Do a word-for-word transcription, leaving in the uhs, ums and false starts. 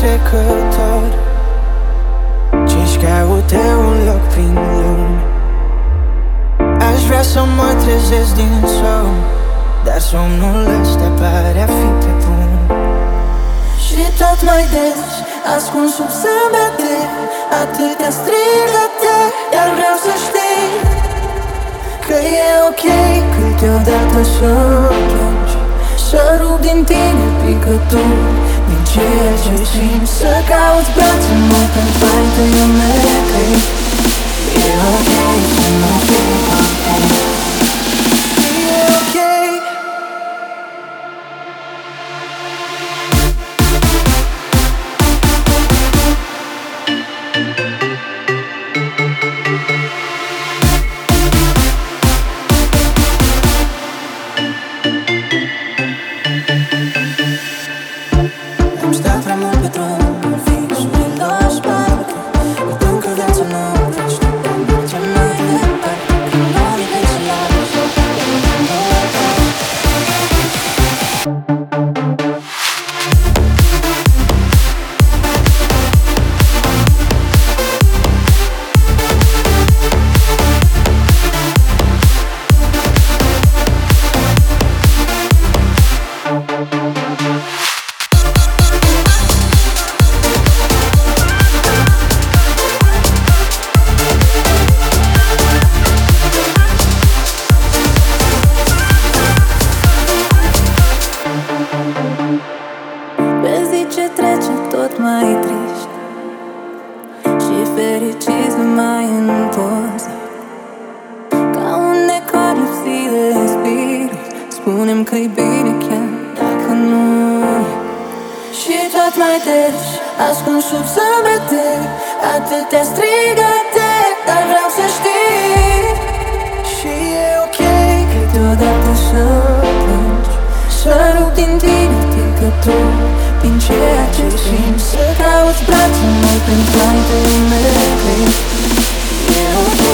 trecător, ce-și caute un loc prin lume. Aș vrea să mă trezesc din somn, dar somnul ăsta pare a fi pe bun. Și tot mai des, ascuns sub zâmbete, atâtea strigăte, dar vreau să știi că e ok câteodată să plângi, să rup din tine picături, din ceea ce simți, să cauți brațul meu pentru ai tăi umeri. E ok să mă fii acolo. Să cauți brațul meu pentru ai tăi umeri. E ok.